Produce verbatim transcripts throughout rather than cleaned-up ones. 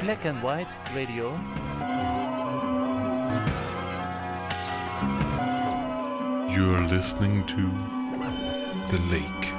Black and White Radio. You're listening to The Lake.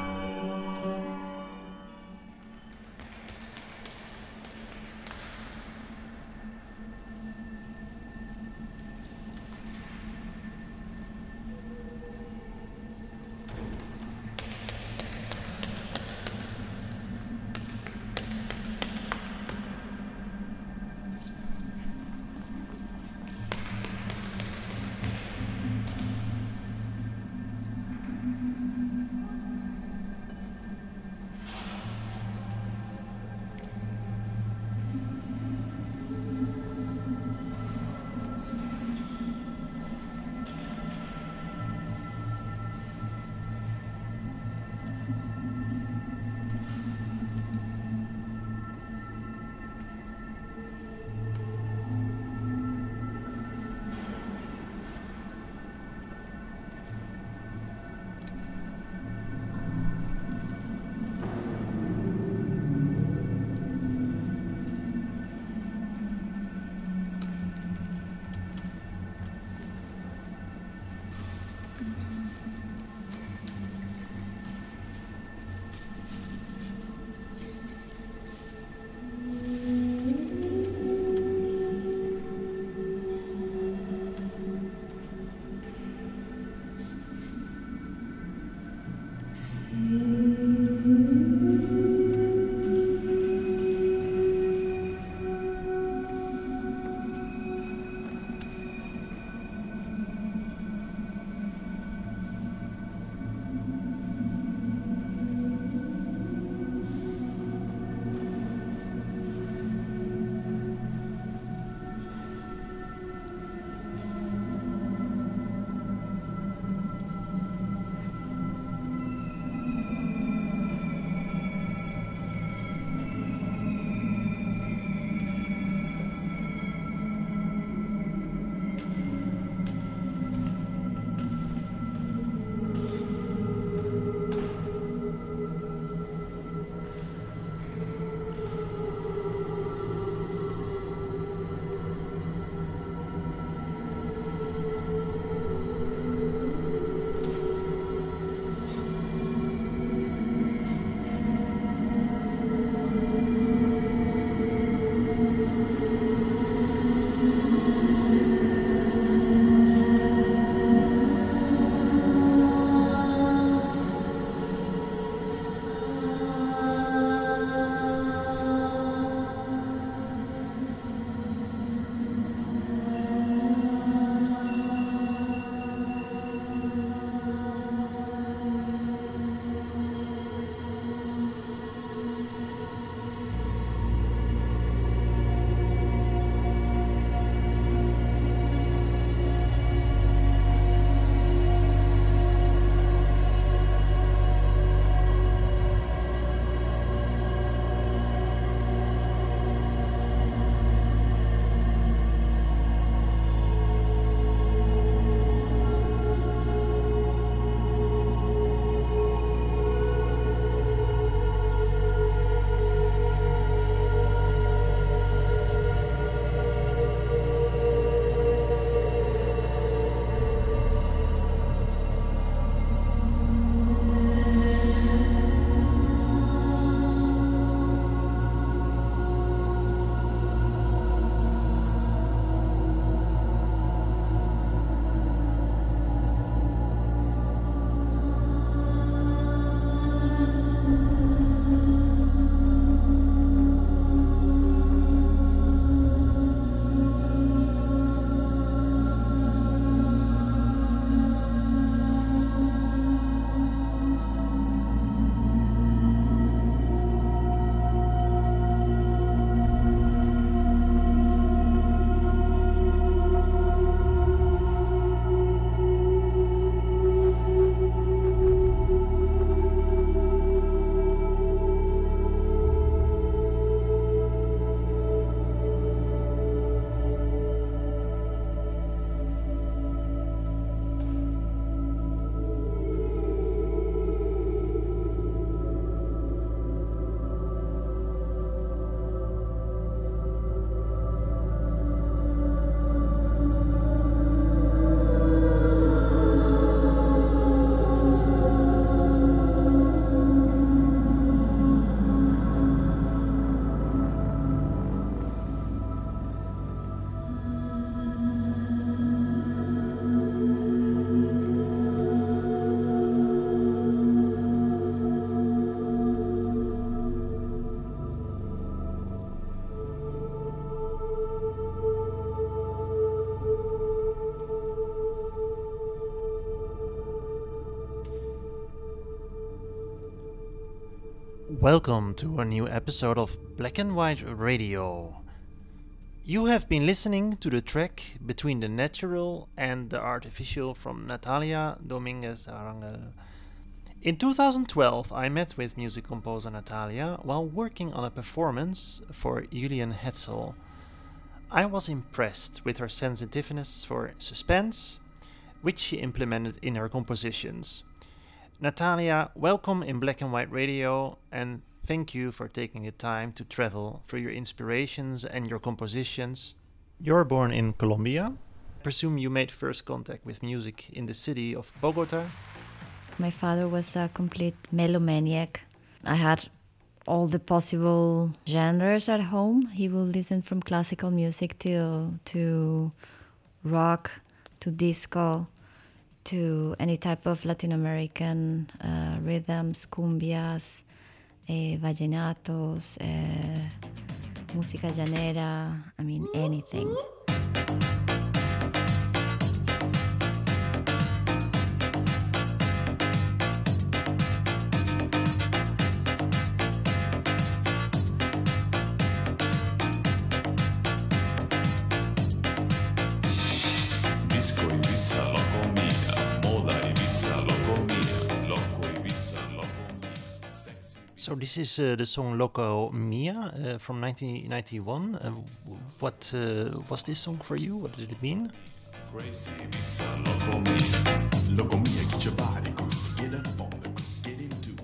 Welcome to a new episode of Black and White Radio. You have been listening to the track Between the Natural and the Artificial from Natalia Dominguez Rangel. In two thousand twelve, I met with music composer Natalia while working on a performance for Julian Hetzel. I was impressed with her sensitiveness for suspense, which she implemented in her compositions. Natalia, welcome in Black and White Radio, and thank you for taking the time to travel for your inspirations and your compositions. You're born in Colombia. I presume you made first contact with music in the city of Bogota. My father was a complete melomaniac. I had all the possible genres at home. He would listen from classical music till to rock, to disco, to any type of Latin American uh, rhythms, cumbias, eh, vallenatos, eh, música llanera, I mean anything. So this is uh, the song Locomia uh, from nineteen ninety-one. Uh, what uh, was this song for you? What did it mean?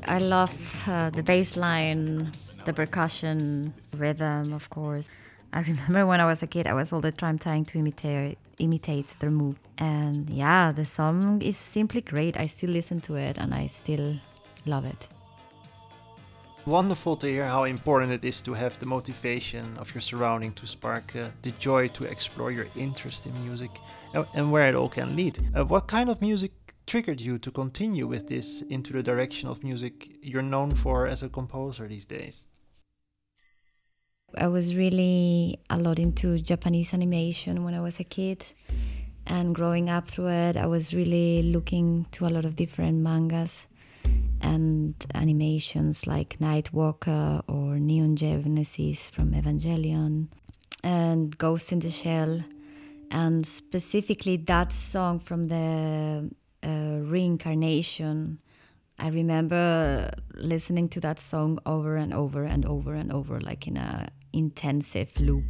I love uh, the bass line, the percussion, rhythm, of course. I remember when I was a kid, I was all the time trying to imitate imitate their move. And yeah, the song is simply great. I still listen to it and I still love it. Wonderful to hear how important it is to have the motivation of your surrounding to spark uh, the joy to explore your interest in music uh, and where it all can lead. Uh, what kind of music triggered you to continue with this into the direction of music you're known for as a composer these days? I was really a lot into Japanese animation when I was a kid, and growing up through it I was really looking to a lot of different mangas and animations like Nightwalker or Neon Genesis from Evangelion and Ghost in the Shell, and specifically that song from the uh, Reincarnation. I remember listening to that song over and over and over and over, like in a intensive loop.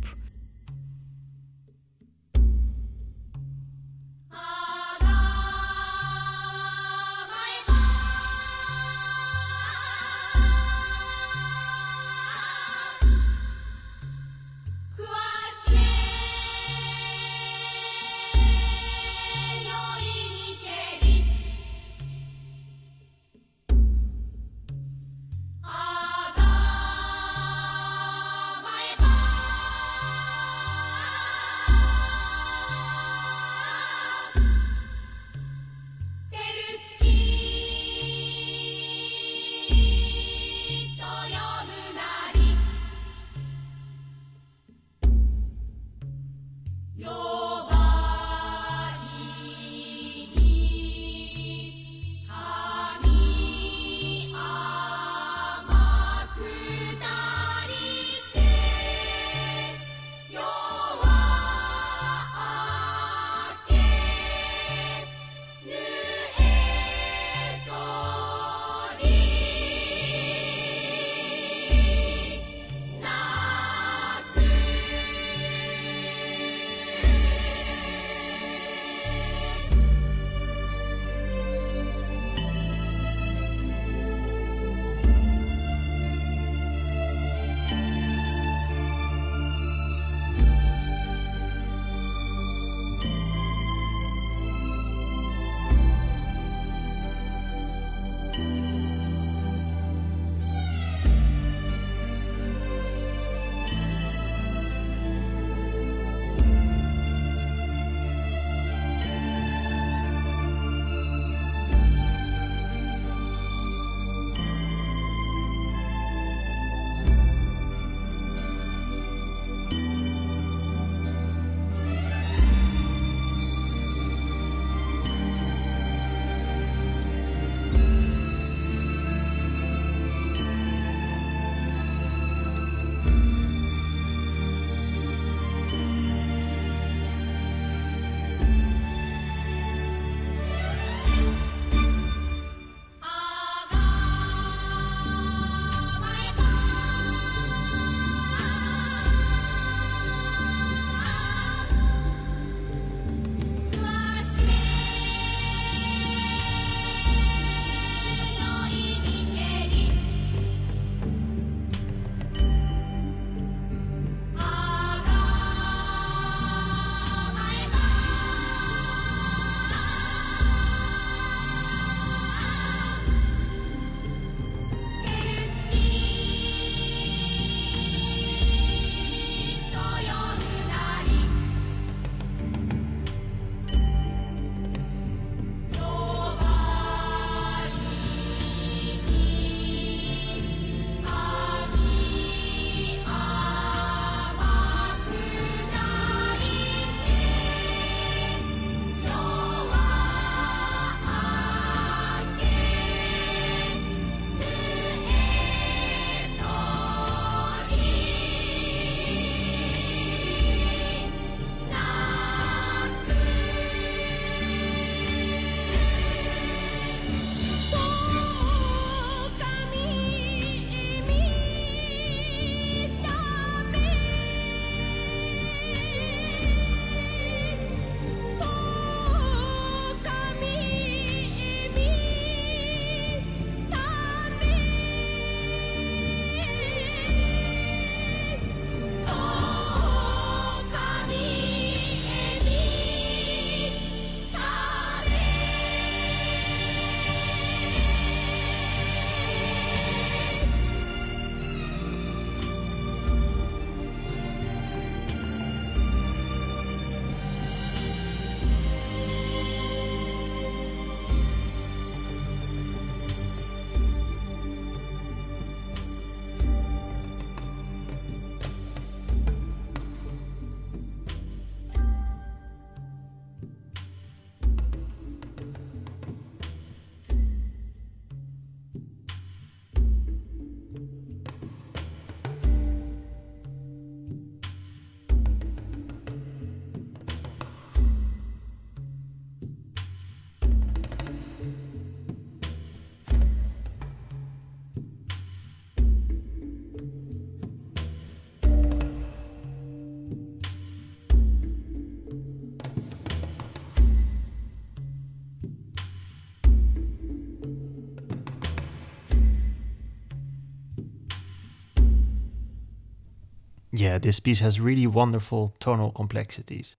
Yeah, this piece has really wonderful tonal complexities.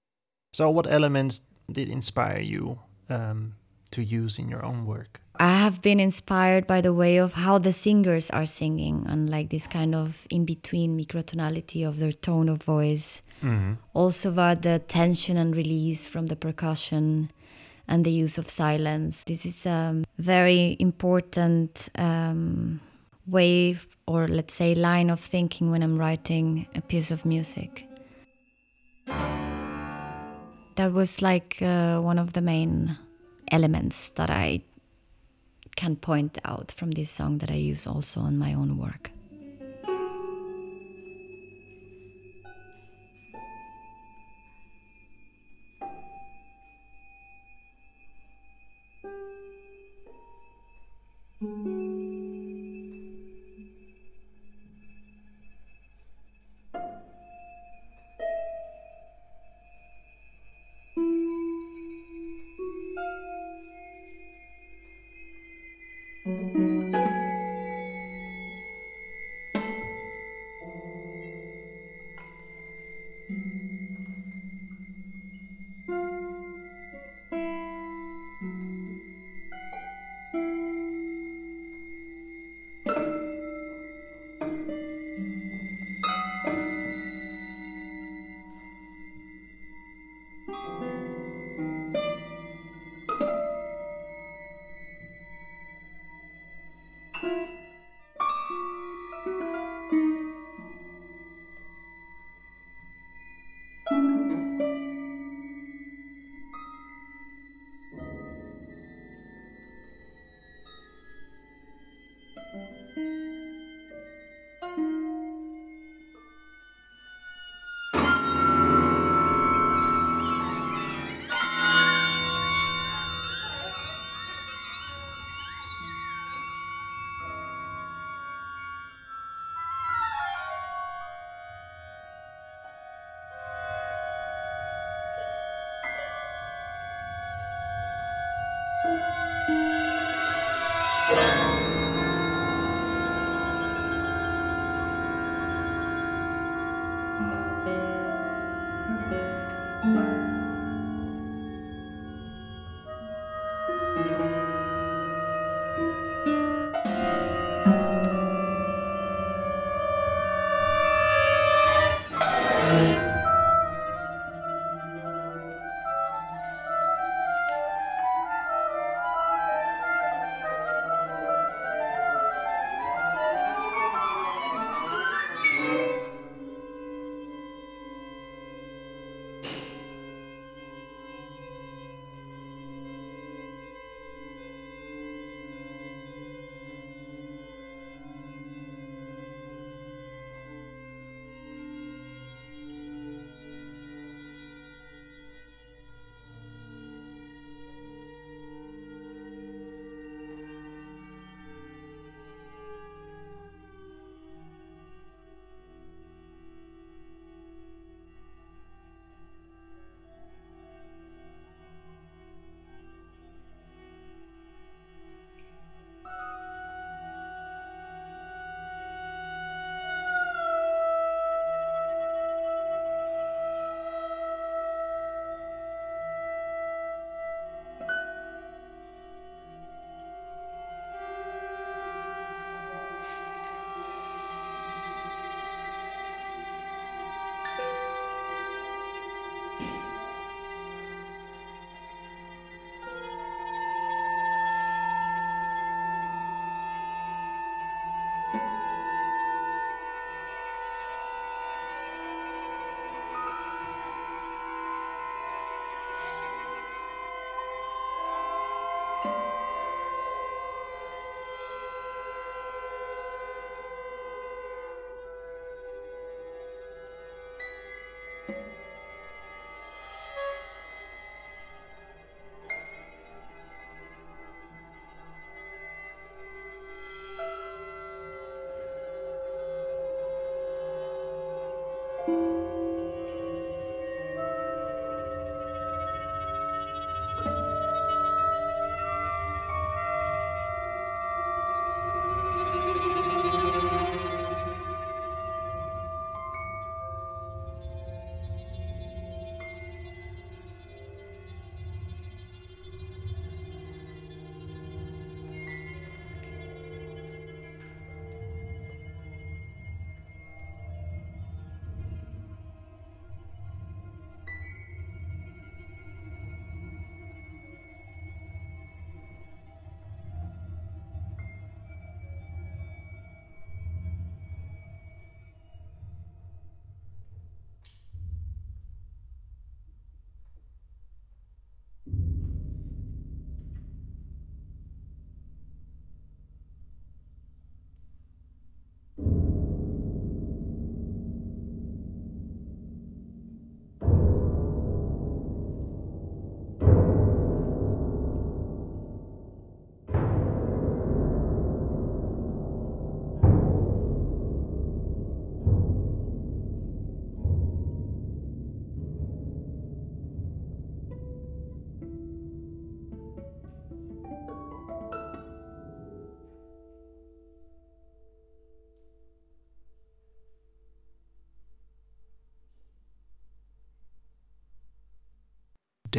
So what elements did inspire you um, to use in your own work? I have been inspired by the way of how the singers are singing and like this kind of in-between microtonality of their tone of voice. Mm-hmm. Also by the tension and release from the percussion and the use of silence. This is a very important um, way or let's say line of thinking when I'm writing a piece of music. That was like uh, one of the main elements that I can point out from this song that I use also on my own work.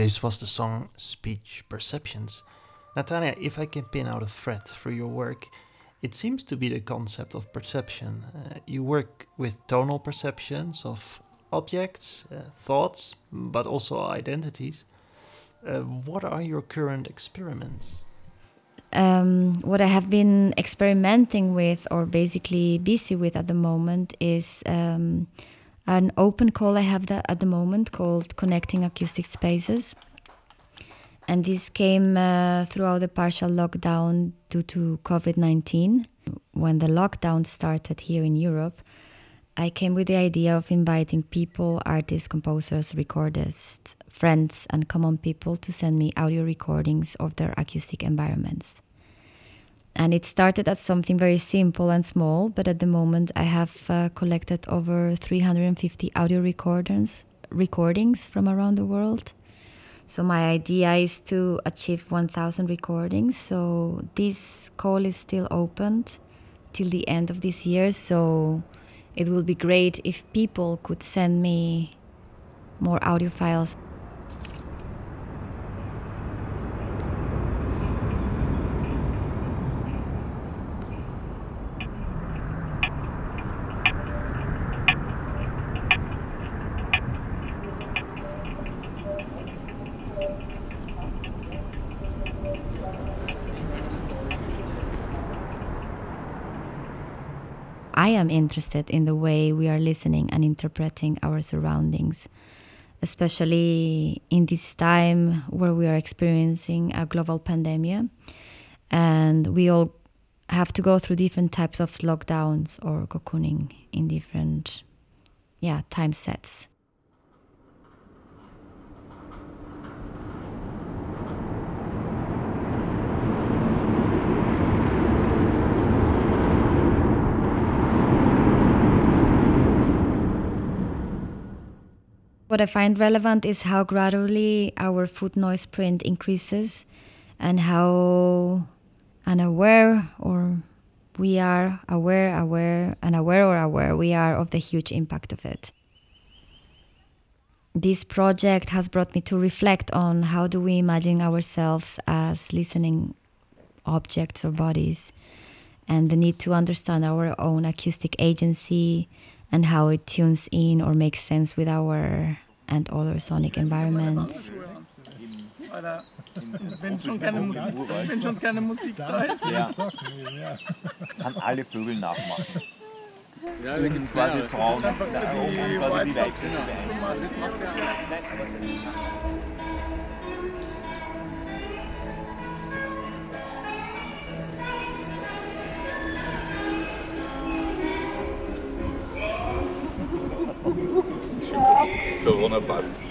This was the song Speech Perceptions. Natalia, if I can pin out a thread through your work, it seems to be the concept of perception. Uh, you work with tonal perceptions of objects, uh, thoughts, but also identities. Uh, what are your current experiments? Um, what I have been experimenting with, or basically busy with at the moment, is um, an open call I have that at the moment called Connecting Acoustic Spaces. And this came uh, throughout the partial lockdown due to covid nineteen. When the lockdown started here in Europe, I came with the idea of inviting people, artists, composers, recorders, friends and common people to send me audio recordings of their acoustic environments. And it started as something very simple and small, but at the moment I have uh, collected over three hundred fifty audio recordings, recordings from around the world. So my idea is to achieve one thousand recordings. So this call is still open till the end of this year. So it will be great if people could send me more audio files. I am interested in the way we are listening and interpreting our surroundings, especially in this time where we are experiencing a global pandemic and we all have to go through different types of lockdowns or cocooning in different yeah, time sets. What I find relevant is how gradually our food noise print increases and how unaware or we are aware, aware, unaware or aware we are of the huge impact of it. This project has brought me to reflect on how do we imagine ourselves as listening objects or bodies, and the need to understand our own acoustic agency and how it tunes in or makes sense with our and other sonic environments. Corona Buddies.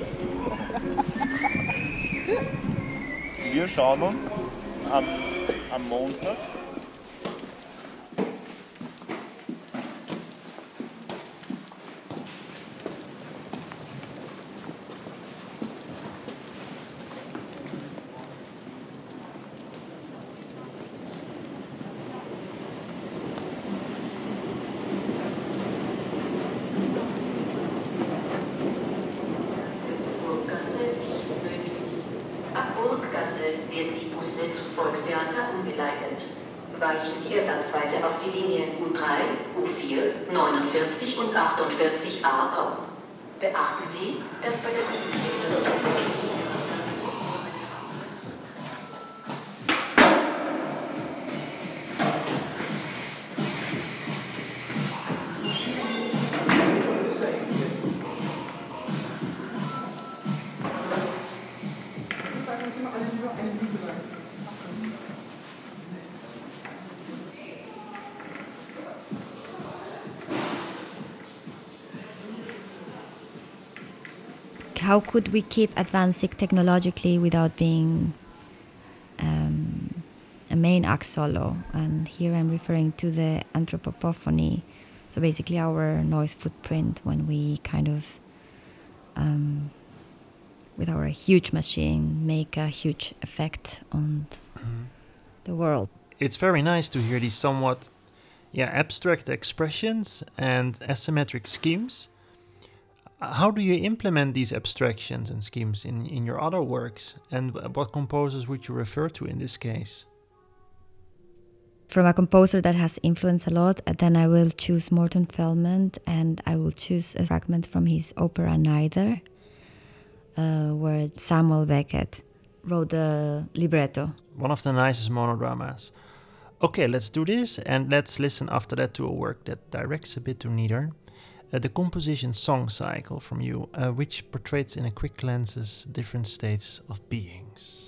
Wir schauen uns am, am Montag. How could we keep advancing technologically without being um, a main axe solo? And here I'm referring to the anthropophony, so basically our noise footprint when we kind of, um, with our huge machine, make a huge effect on mm-hmm. the world. It's very nice to hear these somewhat yeah, abstract expressions and asymmetric schemes. How do you implement these abstractions and schemes in, in your other works? And what composers would you refer to in this case? From a composer that has influenced a lot, then I will choose Morton Feldman, and I will choose a fragment from his opera Neither, uh, where Samuel Beckett wrote the libretto. One of the nicest monodramas. Okay, let's do this, and let's listen after that to a work that directs a bit to Neither. Uh, the composition Song Cycle from you, uh, which portrays in a quick glance different states of beings.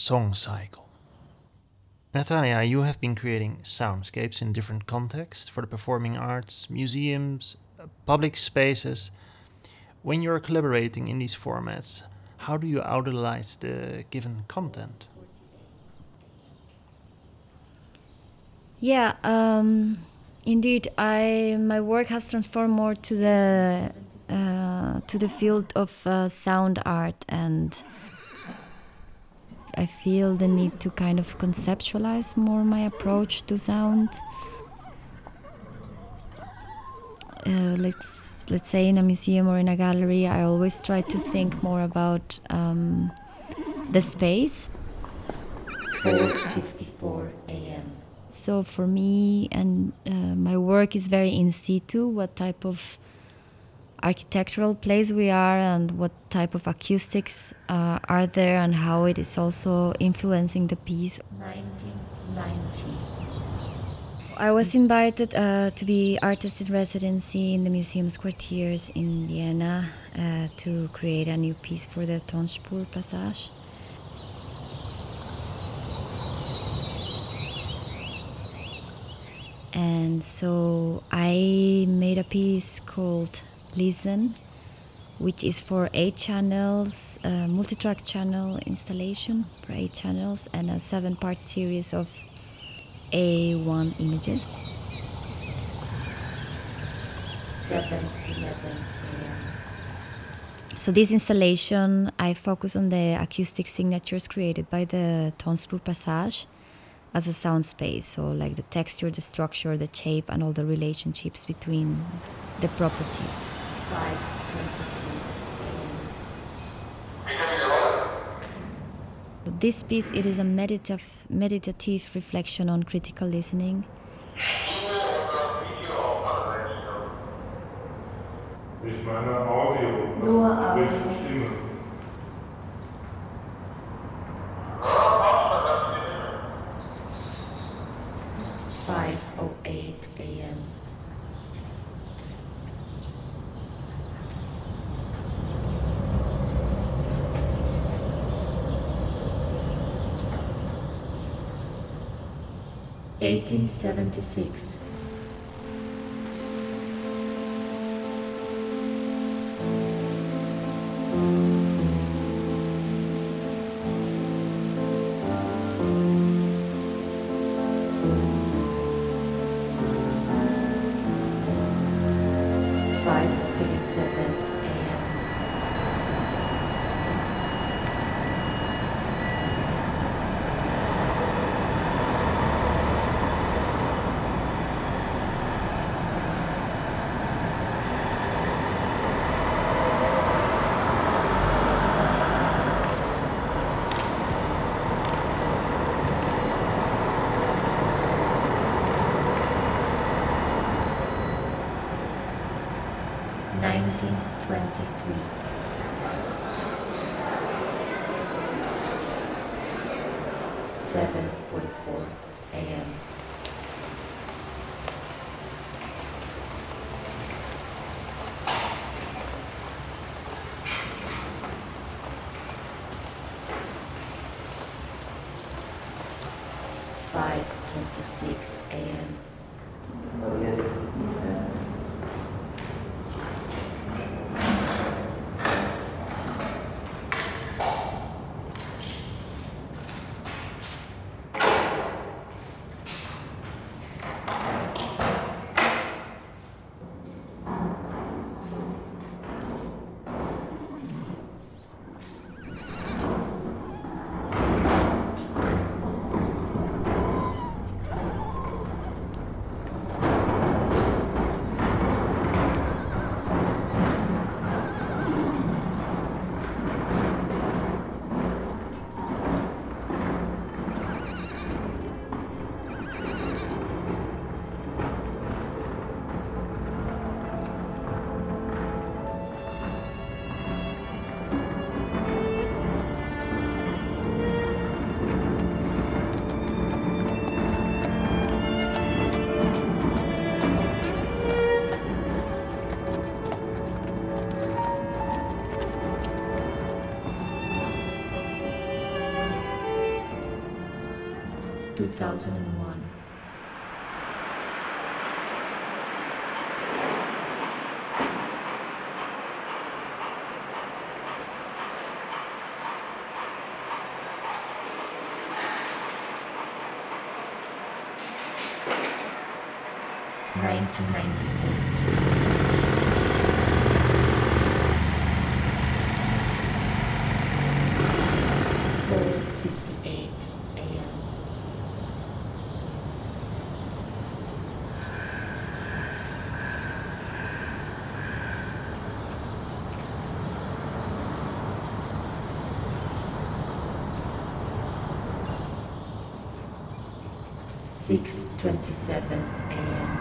Song cycle. Natalia, you have been creating soundscapes in different contexts for the performing arts, museums, public spaces. When you're collaborating in these formats, how do you utilize the given content? Yeah, um, indeed, I my work has transformed more to the uh, to the field of uh, sound art, and I feel the need to kind of conceptualize more my approach to sound. Uh, let's let's say in a museum or in a gallery, I always try to think more about um, the space. four fifty-four a.m. So for me and uh, my work is very in situ, what type of architectural place we are and what type of acoustics uh, are there and how it is also influencing the piece. nineteen ninety I was invited uh, to be artist in residency in the Museum Quartiers in Vienna uh, to create a new piece for the Tonspur Passage. And so I made a piece called Listen, which is for eight channels, uh, multi-track channel installation for eight channels and a seven-part series of A one images. seven eleven a.m. So this installation, I focus on the acoustic signatures created by the Tonspur Passage as a sound space, so like the texture, the structure, the shape, and all the relationships between the properties. This piece, it is a meditative, meditative reflection on critical listening. five oh eight a.m. eighteen seventy-six seven forty-four a.m. five twenty-six a.m. two thousand one. six twenty-seven a m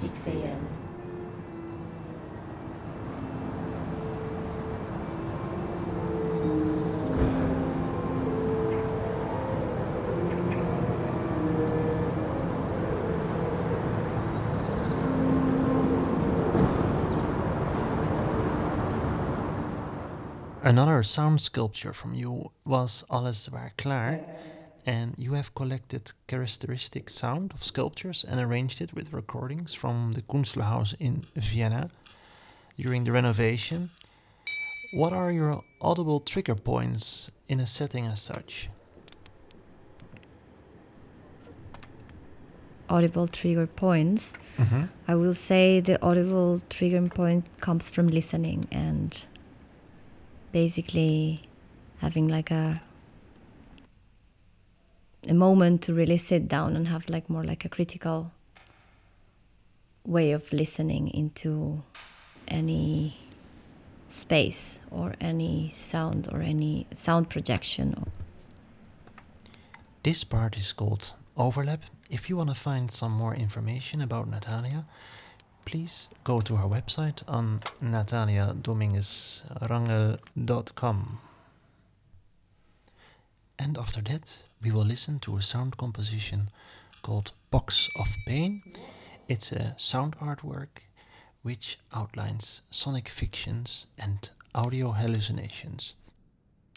six a m Another sound sculpture from you was Alles war klar, and you have collected characteristic sound of sculptures and arranged it with recordings from the Kunsthaus in Vienna during the renovation. What are your audible trigger points in a setting as such? Audible trigger points? Mm-hmm. I will say the audible trigger point comes from listening and basically having like a a moment to really sit down and have like more like a critical way of listening into any space or any sound or any sound projection. This part is called Overlap. If you want to find some more information about Natalia, please go to her website on natalia dominguez rangel dot com. And after that, we will listen to a sound composition called Box of Pain. It's a sound artwork which outlines sonic fictions and audio hallucinations.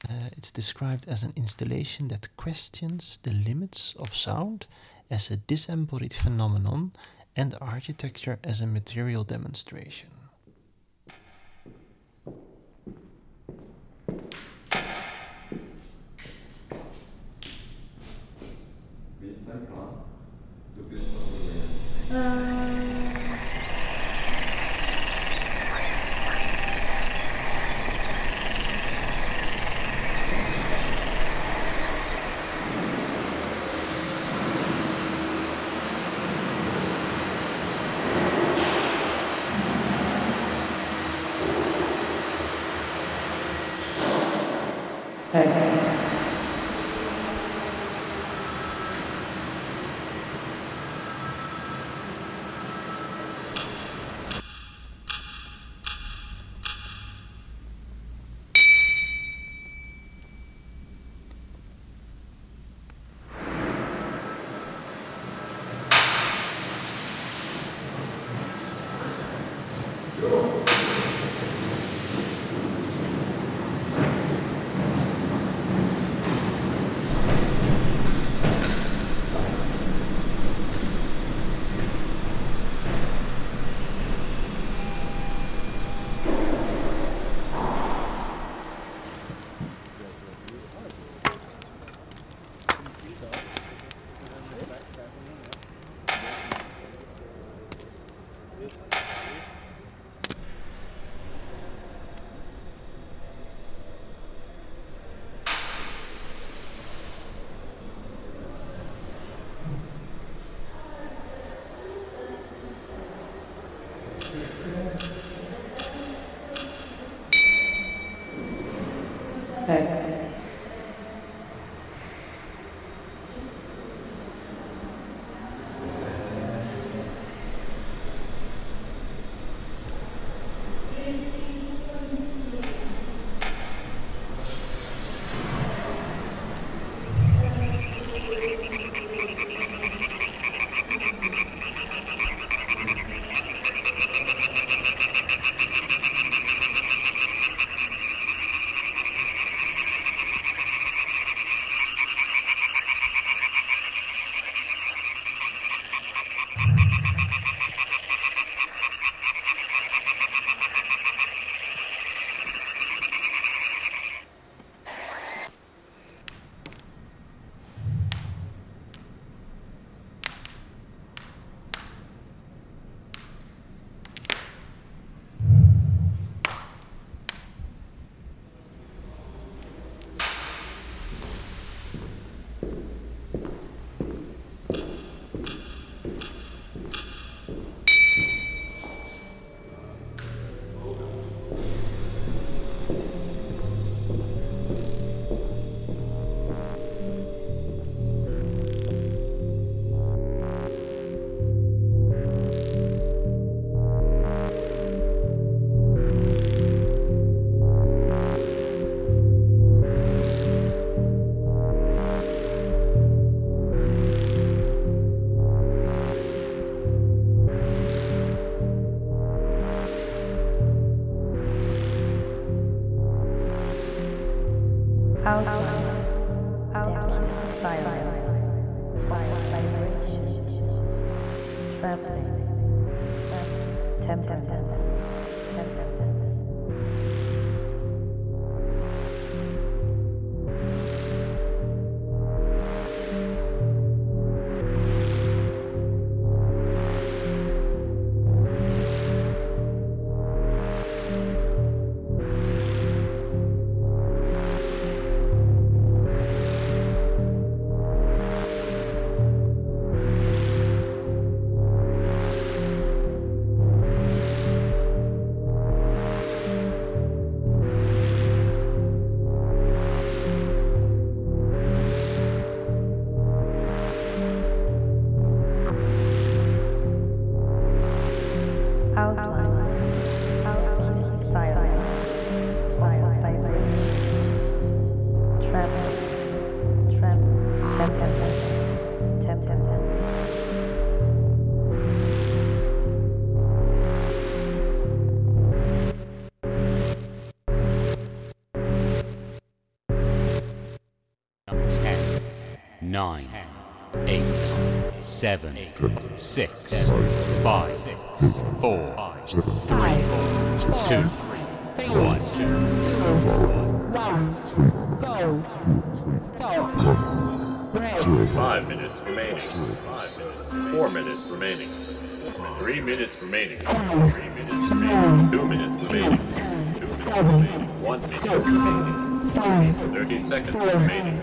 Uh, it's described as an installation that questions the limits of sound as a disembodied phenomenon and architecture as a material demonstration. Nine, eight, seven, six, five, four, three, two, one, go, stop, break. Five minutes remaining. Four minutes remaining. Three minutes remaining. Three minutes remaining. Two minutes remaining. Two minutes remaining. One minute remaining. Thirty seconds remaining.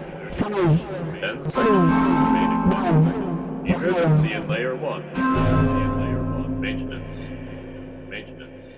Ten seconds remaining. Emergency in layer one. Emergency in layer one. Maintenance. Maintenance.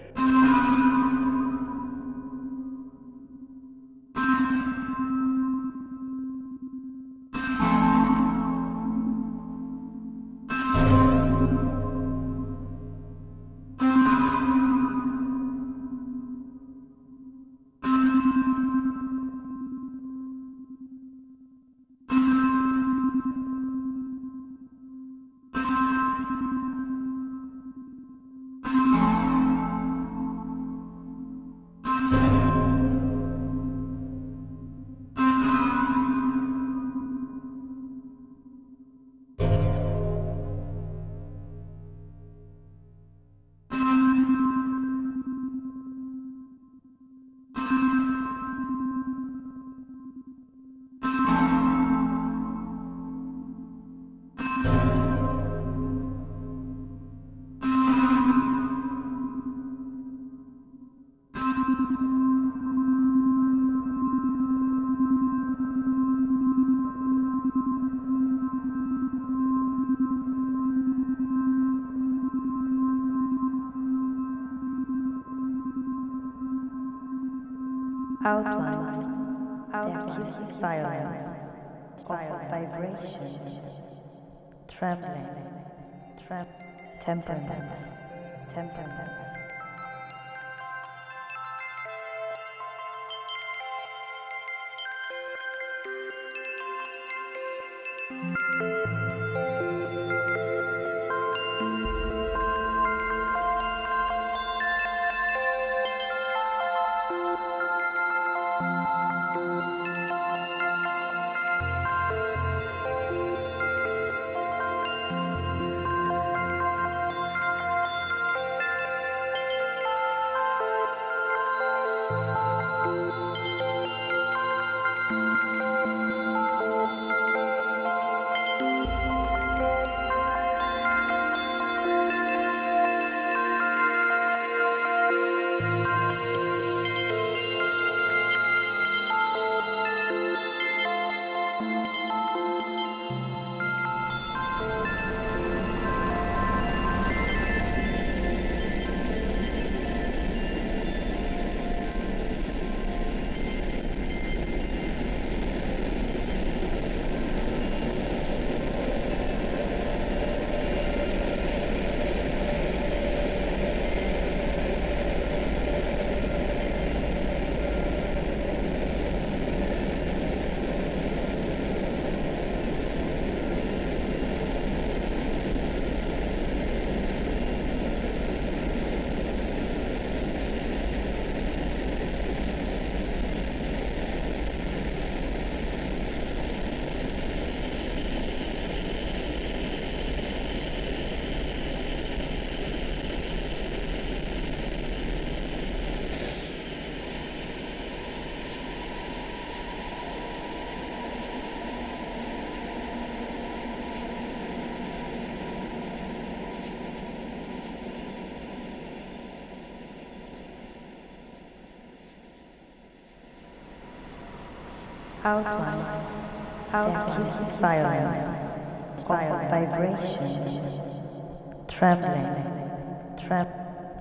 Outlines, outlines, acoustic silence, of vibration, traveling, trap, temperament, temperament. outlines, outlines, acoustic violence, of vibration, traveling, trap,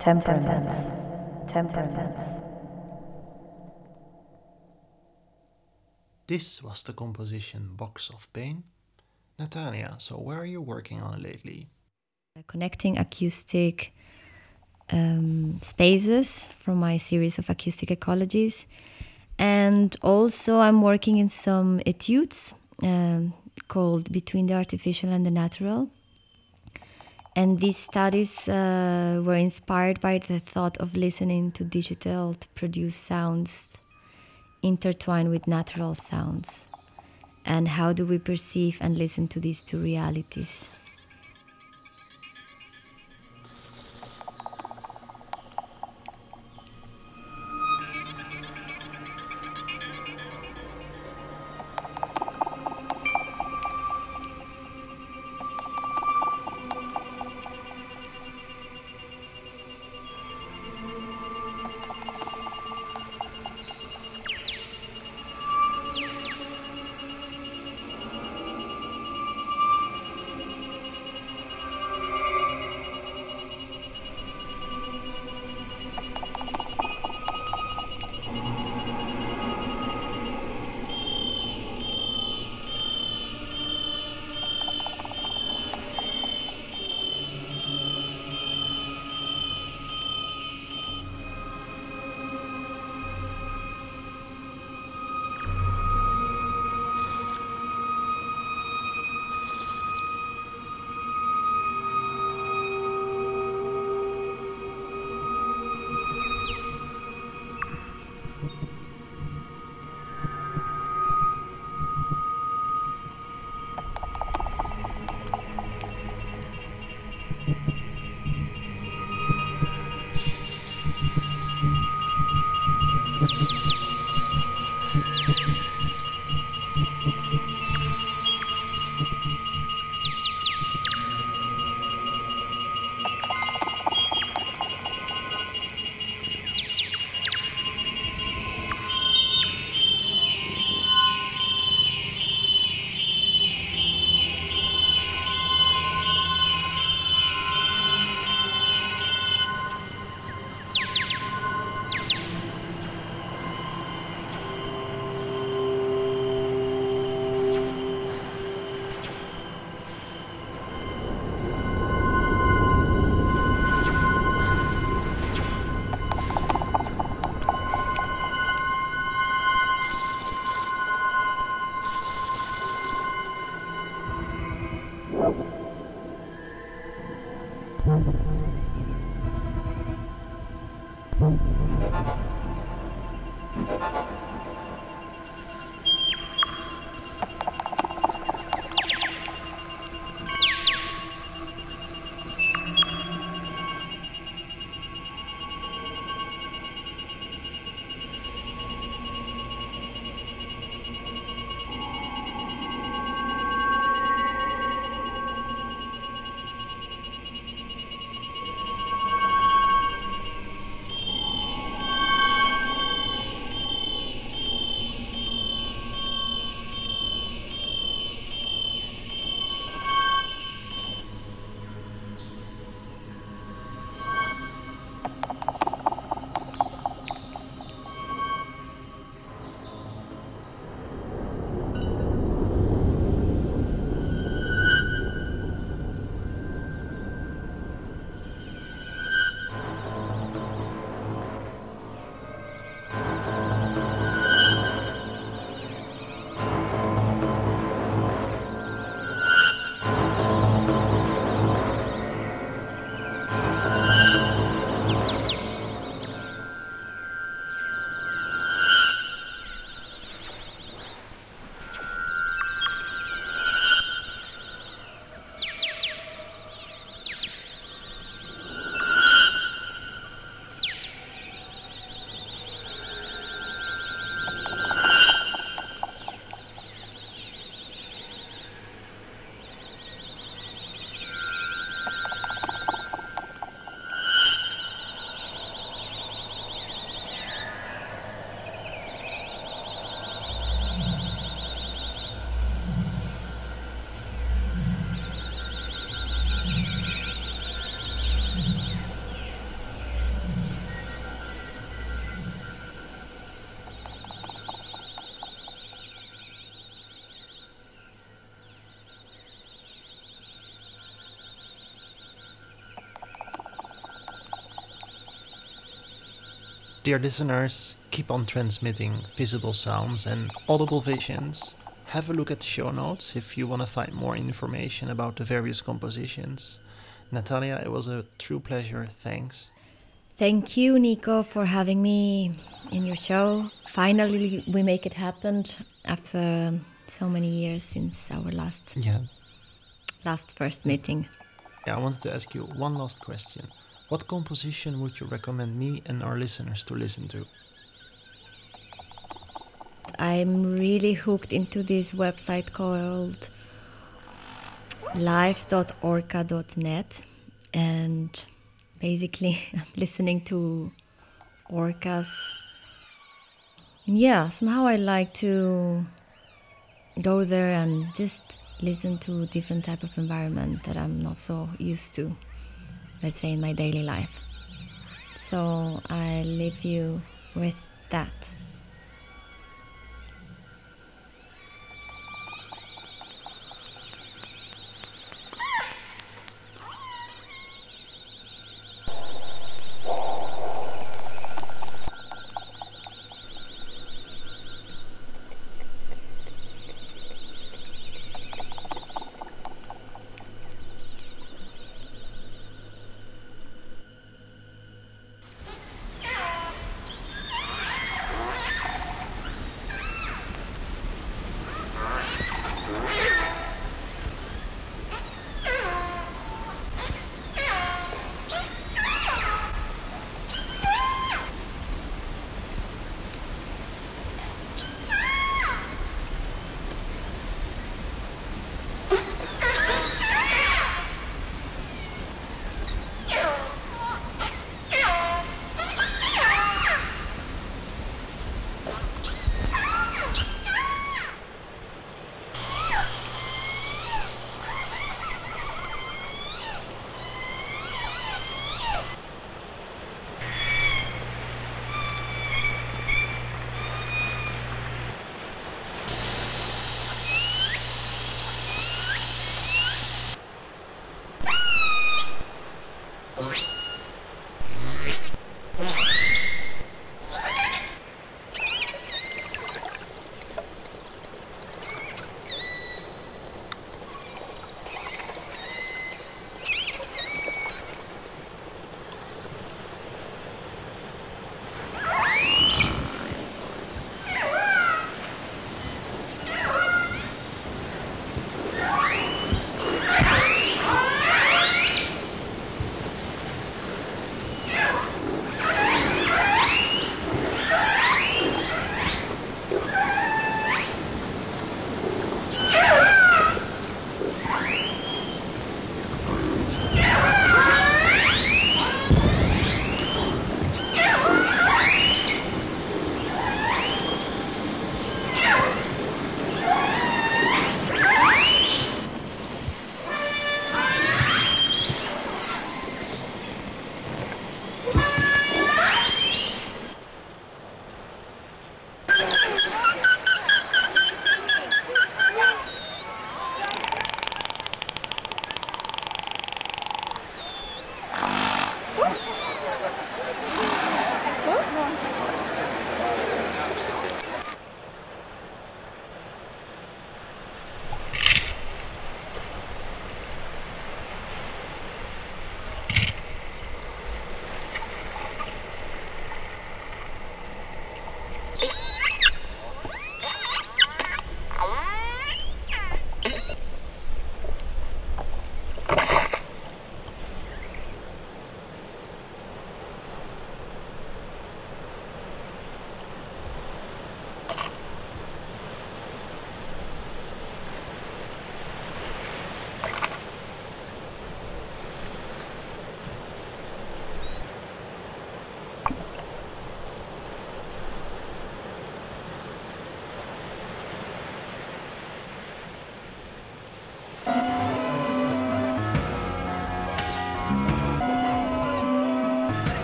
temperaments, temperaments. This was the composition Box of Pain. Natalia, so where are you working on lately? Connecting acoustic um, spaces from my series of acoustic ecologies. And also I'm working in some etudes um, called Between the Artificial and the Natural. And these studies uh, were inspired by the thought of listening to digital to produce sounds intertwined with natural sounds. And how do we perceive and listen to these two realities? Dear listeners, keep on transmitting visible sounds and audible visions. Have a look at the show notes if you want to find more information about the various compositions. Natalia, it was a true pleasure. Thanks. Thank you, Nico, for having me in your show. Finally, we make it happen after so many years since our last yeah. last first meeting. Yeah, I wanted to ask you one last question. What composition would you recommend me and our listeners to listen to? I'm really hooked into this website called live dot orca dot net, and basically I'm listening to orcas. Yeah, somehow I like to go there and just listen to different type of environment that I'm not so used to, let's say, in my daily life. So I leave you with that.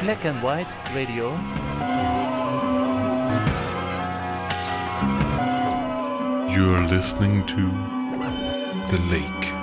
Black and White Radio. You're listening to The Lake.